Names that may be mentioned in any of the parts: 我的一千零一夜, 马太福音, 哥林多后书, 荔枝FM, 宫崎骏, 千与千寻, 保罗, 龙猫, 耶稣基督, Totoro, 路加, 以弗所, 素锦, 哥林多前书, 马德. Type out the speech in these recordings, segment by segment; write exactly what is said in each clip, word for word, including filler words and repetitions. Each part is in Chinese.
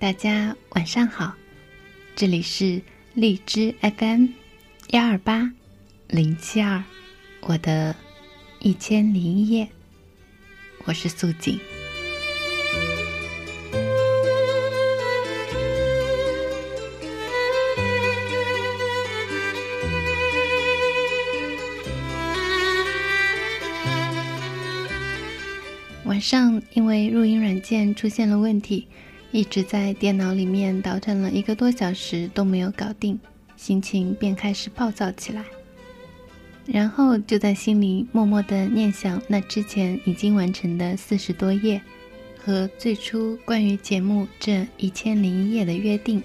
大家晚上好，这里是荔枝 F M 一二八零七二，我的一千零一夜，我是素锦。晚上因为录音软件出现了问题，一直在电脑里面倒腾了一个多小时都没有搞定，心情便开始暴躁起来，然后就在心里默默地念想那之前已经完成的四十多页和最初关于节目这一千零一夜的约定，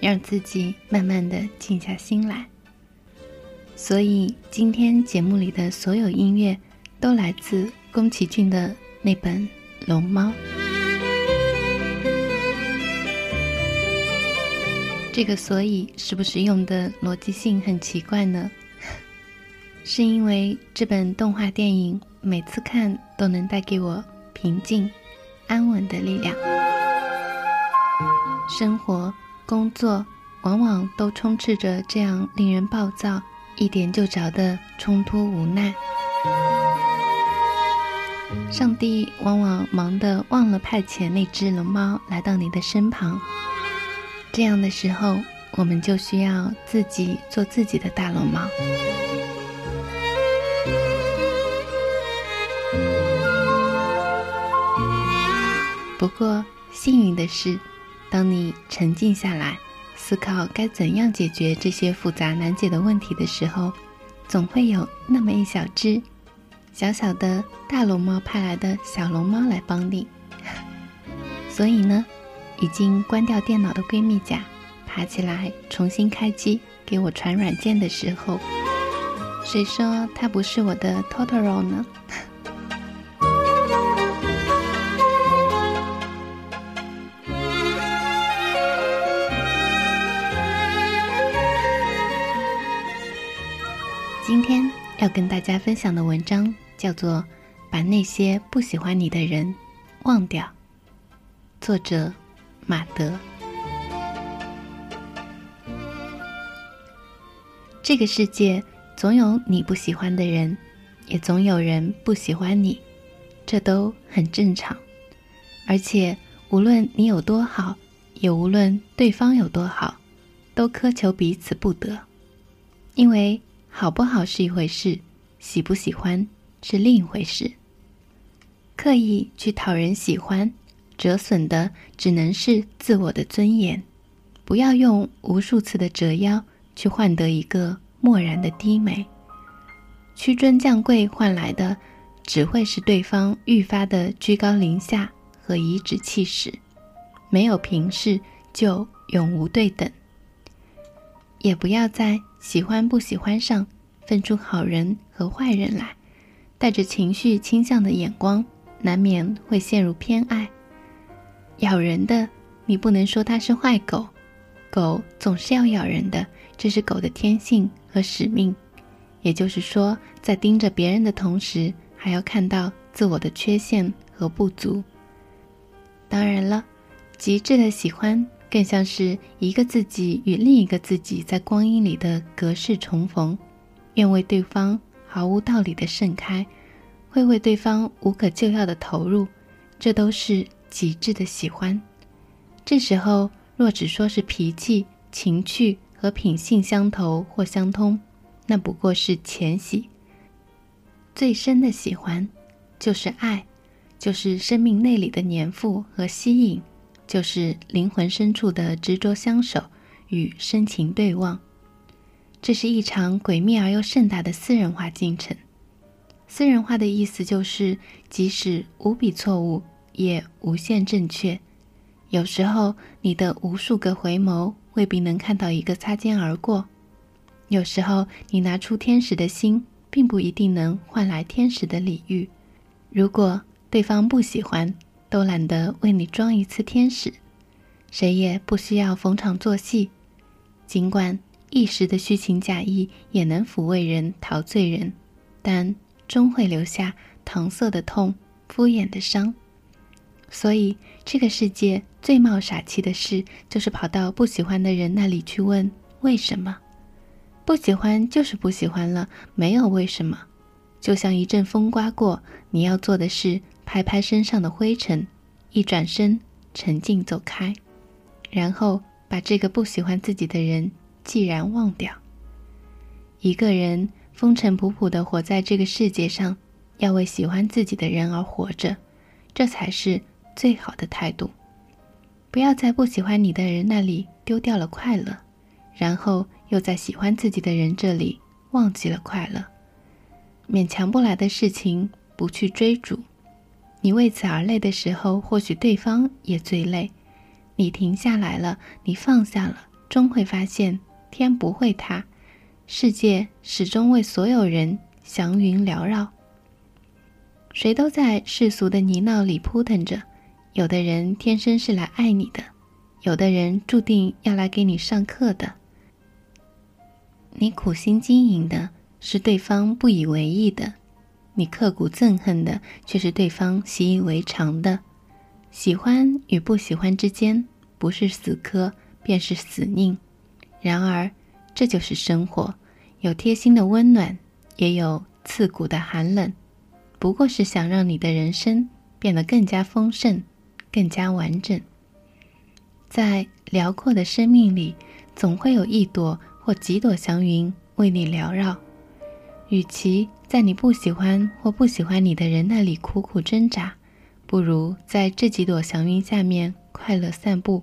让自己慢慢地静下心来。所以今天节目里的所有音乐都来自宫崎骏的那本《龙猫》。这个所以是不是用的逻辑性很奇怪呢？是因为这本动画电影每次看都能带给我平静、安稳的力量。生活、工作往往都充斥着这样令人暴躁、一点就着的冲突无奈。上帝往往忙得忘了派遣那只龙猫来到你的身旁。这样的时候，我们就需要自己做自己的大龙猫。不过，幸运的是，当你沉静下来，思考该怎样解决这些复杂难解的问题的时候，总会有那么一小只小小的大龙猫派来的小龙猫来帮你。所以呢，已经关掉电脑的闺蜜甲爬起来重新开机给我传软件的时候，谁说它不是我的 Totoro 呢？今天要跟大家分享的文章叫做《把那些不喜欢你的人忘掉》，作者马德。这个世界总有你不喜欢的人，也总有人不喜欢你，这都很正常。而且无论你有多好，也无论对方有多好，都苛求彼此不得。因为好不好是一回事，喜不喜欢是另一回事。刻意去讨人喜欢，折损的只能是自我的尊严。不要用无数次的折腰去换得一个漠然的低眉，屈尊降贵换来的只会是对方愈发的居高临下和颐指气使。没有平视，就永无对等。也不要在喜欢不喜欢上分出好人和坏人来，带着情绪倾向的眼光，难免会陷入偏爱。咬人的你不能说它是坏狗，狗总是要咬人的，这是狗的天性和使命。也就是说，在盯着别人的同时，还要看到自我的缺陷和不足。当然了，极致的喜欢更像是一个自己与另一个自己在光阴里的隔世重逢，愿为对方毫无道理的盛开，会为对方无可救药的投入，这都是极致的喜欢。这时候若只说是脾气、情趣和品性相投或相通，那不过是浅喜。最深的喜欢就是爱，就是生命内里的粘附和吸引，就是灵魂深处的执着相守与深情对望。这是一场诡秘而又盛大的私人化进程。私人化的意思就是，即使无比错误也无限正确。有时候你的无数个回眸未必能看到一个擦肩而过，有时候你拿出天使的心并不一定能换来天使的礼遇。如果对方不喜欢，都懒得为你装一次天使，谁也不需要逢场作戏。尽管一时的虚情假意也能抚慰人、陶醉人，但终会留下搪塞的痛、敷衍的伤。所以这个世界最冒傻气的事，就是跑到不喜欢的人那里去问为什么。不喜欢就是不喜欢了，没有为什么。就像一阵风刮过，你要做的是拍拍身上的灰尘，一转身沉静走开，然后把这个不喜欢自己的人既然忘掉。一个人风尘仆仆地活在这个世界上，要为喜欢自己的人而活着，这才是最好的态度。不要在不喜欢你的人那里丢掉了快乐，然后又在喜欢自己的人这里忘记了快乐。勉强不来的事情不去追逐，你为此而累的时候，或许对方也最累。你停下来了，你放下了，终会发现天不会塌，世界始终为所有人祥云缭绕。谁都在世俗的泥淖里扑腾着，有的人天生是来爱你的，有的人注定要来给你上课的。你苦心经营的是对方不以为意的，你刻骨憎恨的却是对方习以为常的。喜欢与不喜欢之间，不是死磕便是死拧。然而这就是生活，有贴心的温暖，也有刺骨的寒冷，不过是想让你的人生变得更加丰盛，更加完整。在辽阔的生命里，总会有一朵或几朵祥云为你缭绕。与其在你不喜欢或不喜欢你的人那里苦苦挣扎，不如在这几朵祥云下面快乐散步。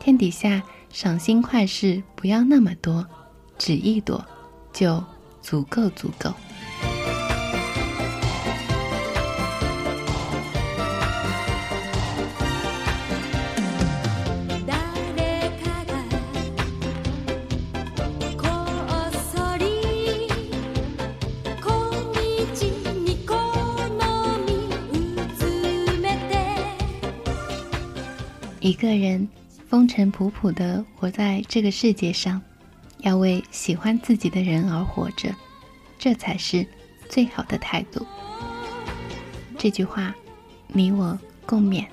天底下赏心快事不要那么多，只一朵就足够足够。一个人风尘仆仆地活在这个世界上，要为喜欢自己的人而活着，这才是最好的态度。这句话你我共勉，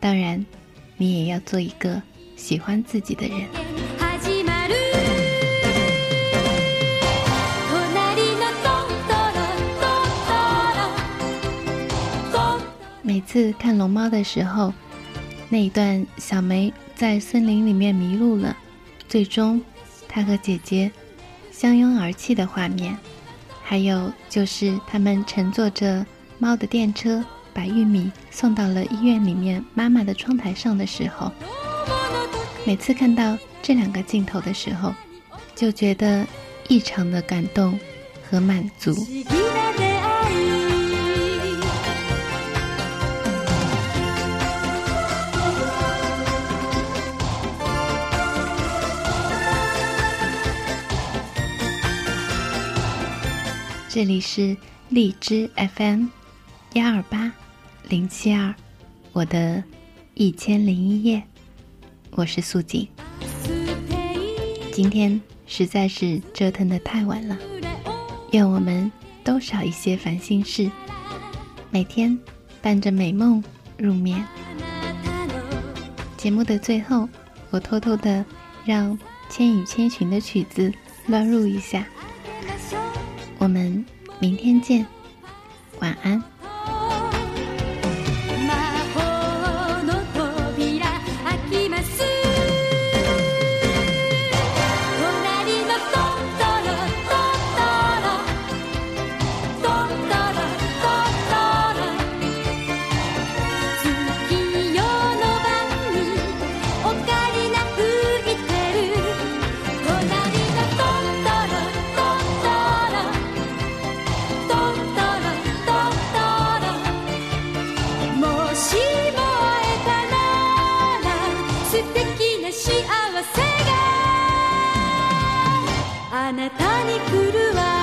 当然你也要做一个喜欢自己的人。每次看龙猫的时候，那一段小梅在森林里面迷路了，最终她和姐姐相拥而泣的画面，还有就是他们乘坐着猫的电车把玉米送到了医院里面妈妈的窗台上的时候，每次看到这两个镜头的时候，就觉得异常的感动和满足。这里是荔枝 F M 幺二八零七二，我的一千零一夜，我是素锦。今天实在是折腾得太晚了，愿我们都少一些烦心事，每天伴着美梦入眠。节目的最后，我偷偷的让《千与千寻》的曲子乱入一下。我们明天见，晚安。あなたに来るわ